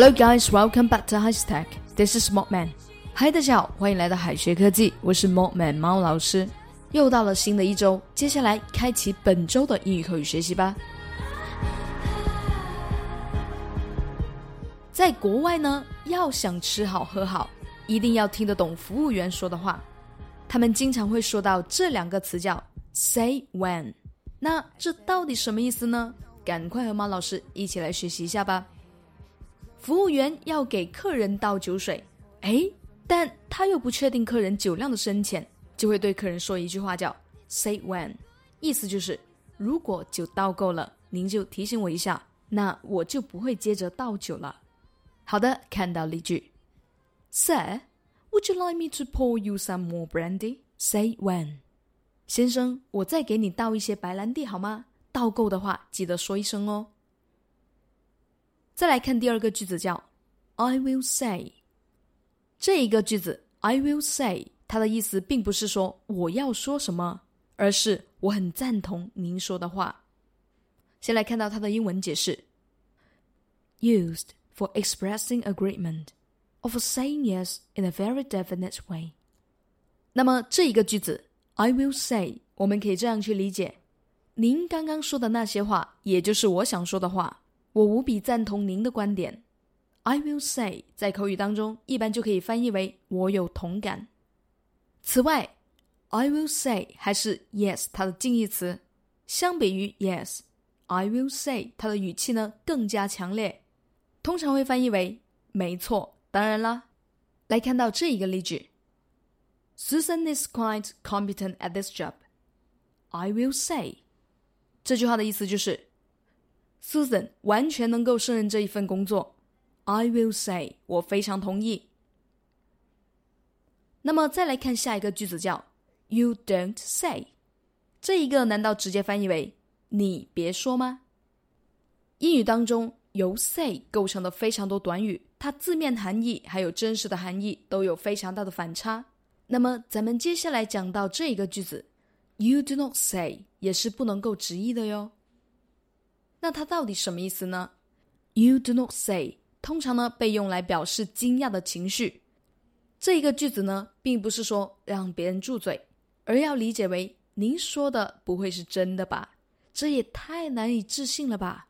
Hello guys, welcome back to High Stack. This is Smart Man. Hi, 大家好，欢迎来到海学科技，我是 Smart Man 猫老师。又到了新的一周，接下来开启本周的英语口语学习吧。在国外呢，要想吃好喝好，一定要听得懂服务员说的话。他们经常会说到这两个词叫 say when。那这到底什么意思呢？赶快和猫老师一起来学习一下吧。服务员要给客人倒酒水，但他又不确定客人酒量的深浅，就会对客人说一句话叫 say when， 意思就是如果酒倒够了，您就提醒我一下，那我就不会接着倒酒了。好的，看到例句 Sir, would you like me to pour you some more brandy? Say when. 先生，我再给你倒一些白兰地好吗？倒够的话记得说一声哦。再来看第二个句子叫 I will say。 这一个句子 I will say， 它的意思并不是说我要说什么，而是我很赞同您说的话。先来看到它的英文解释， Used for expressing agreement or for saying yes in a very definite way。 那么这一个句子 I will say， 我们可以这样去理解，您刚刚说的那些话，也就是我想说的话，我无比赞同您的观点。 I will say 在口语当中一般就可以翻译为我有同感。此外 I will say 还是 yes 它的近义词，相比于 yes， I will say 它的语气呢更加强烈，通常会翻译为没错，当然啦。来看到这一个例句， Susan is quite competent at this job. I will say，这句话的意思就是 Susan 完全能够胜任这一份工作， I will say 我非常同意。那么再来看下一个句子叫 You don't say， 这一个难道直接翻译为你别说吗？英语当中由 say 构成的非常多短语，它字面含义还有真实的含义都有非常大的反差。那么咱们接下来讲到这一个句子You do not say 也是不能够直译的哟。那它到底什么意思呢？ You do not say 通常呢被用来表示惊讶的情绪。这一个句子呢并不是说让别人住嘴，而要理解为您说的不会是真的吧？这也太难以置信了吧。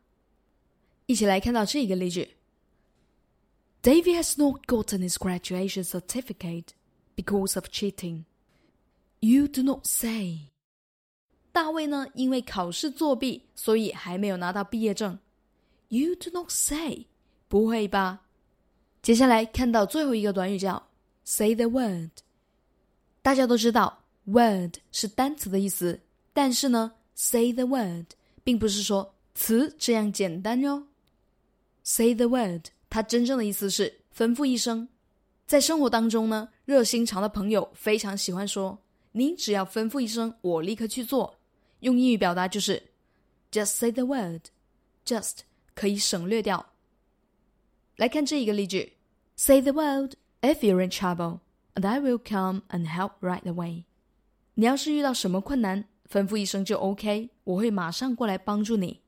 一起来看到这一个例句， David has not gotten his graduation certificate because of cheating. You do not say.大卫呢，因为考试作弊，所以还没有拿到毕业证。You do not say， 不会吧？接下来看到最后一个短语叫 say the word。大家都知道 word 是单词的意思，但是呢 say the word 并不是说词这样简单哟。Say the word 它真正的意思是吩咐一声。在生活当中呢，热心肠的朋友非常喜欢说您只要吩咐一声，我立刻去做。用英语表达就是 Just say the word， Just 可以省略掉。来看这一个例句， Say the word if you're in trouble and I will come and help right away。 你要是遇到什么困难，吩咐一声就 OK， 我会马上过来帮助你。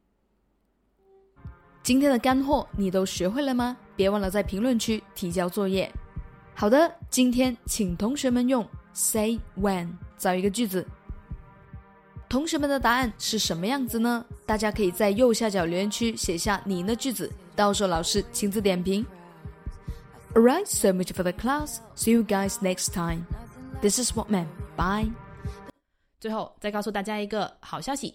今天的干货你都学会了吗？别忘了在评论区提交作业。好的，今天请同学们用 say when 造一个句子。同学们的答案是什么样子呢？大家可以在右下角留言区写下您的句子，到时候老师亲自点评。Alright, so much for the class. See you guys next time. This is Smart Man. Bye. 最后再告诉大家一个好消息，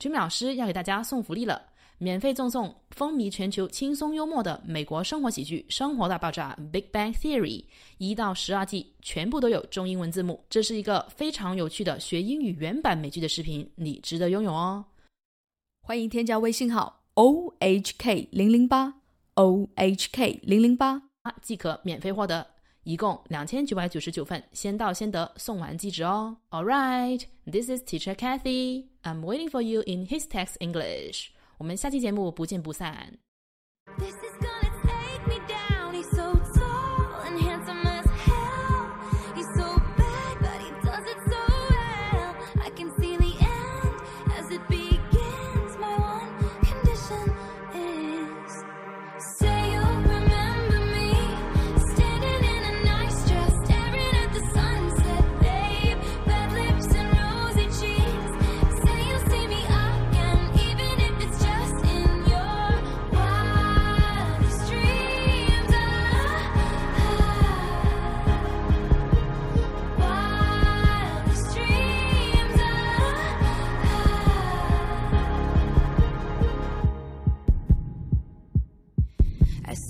君美老师要给大家送福利了，免费赠送风靡全球轻松幽默的美国生活喜剧《生活大爆炸》 Big Bang Theory 1到12季，全部都有中英文字幕，这是一个非常有趣的学英语原版美剧的视频，你值得拥有哦。欢迎添加微信号 OHK008 OHK008 即可免费获得，一共2999份，先到先得，送完即止哦。 Alright, this is Teacher Kathy. I'm waiting for you in His Text English.我们下期节目不见不散。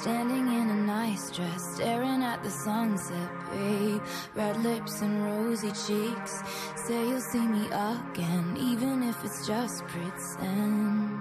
standing in a nice dress, staring at the sunset, babe. Red lips and rosy cheeks. Say you'll see me again, even if it's just pretend.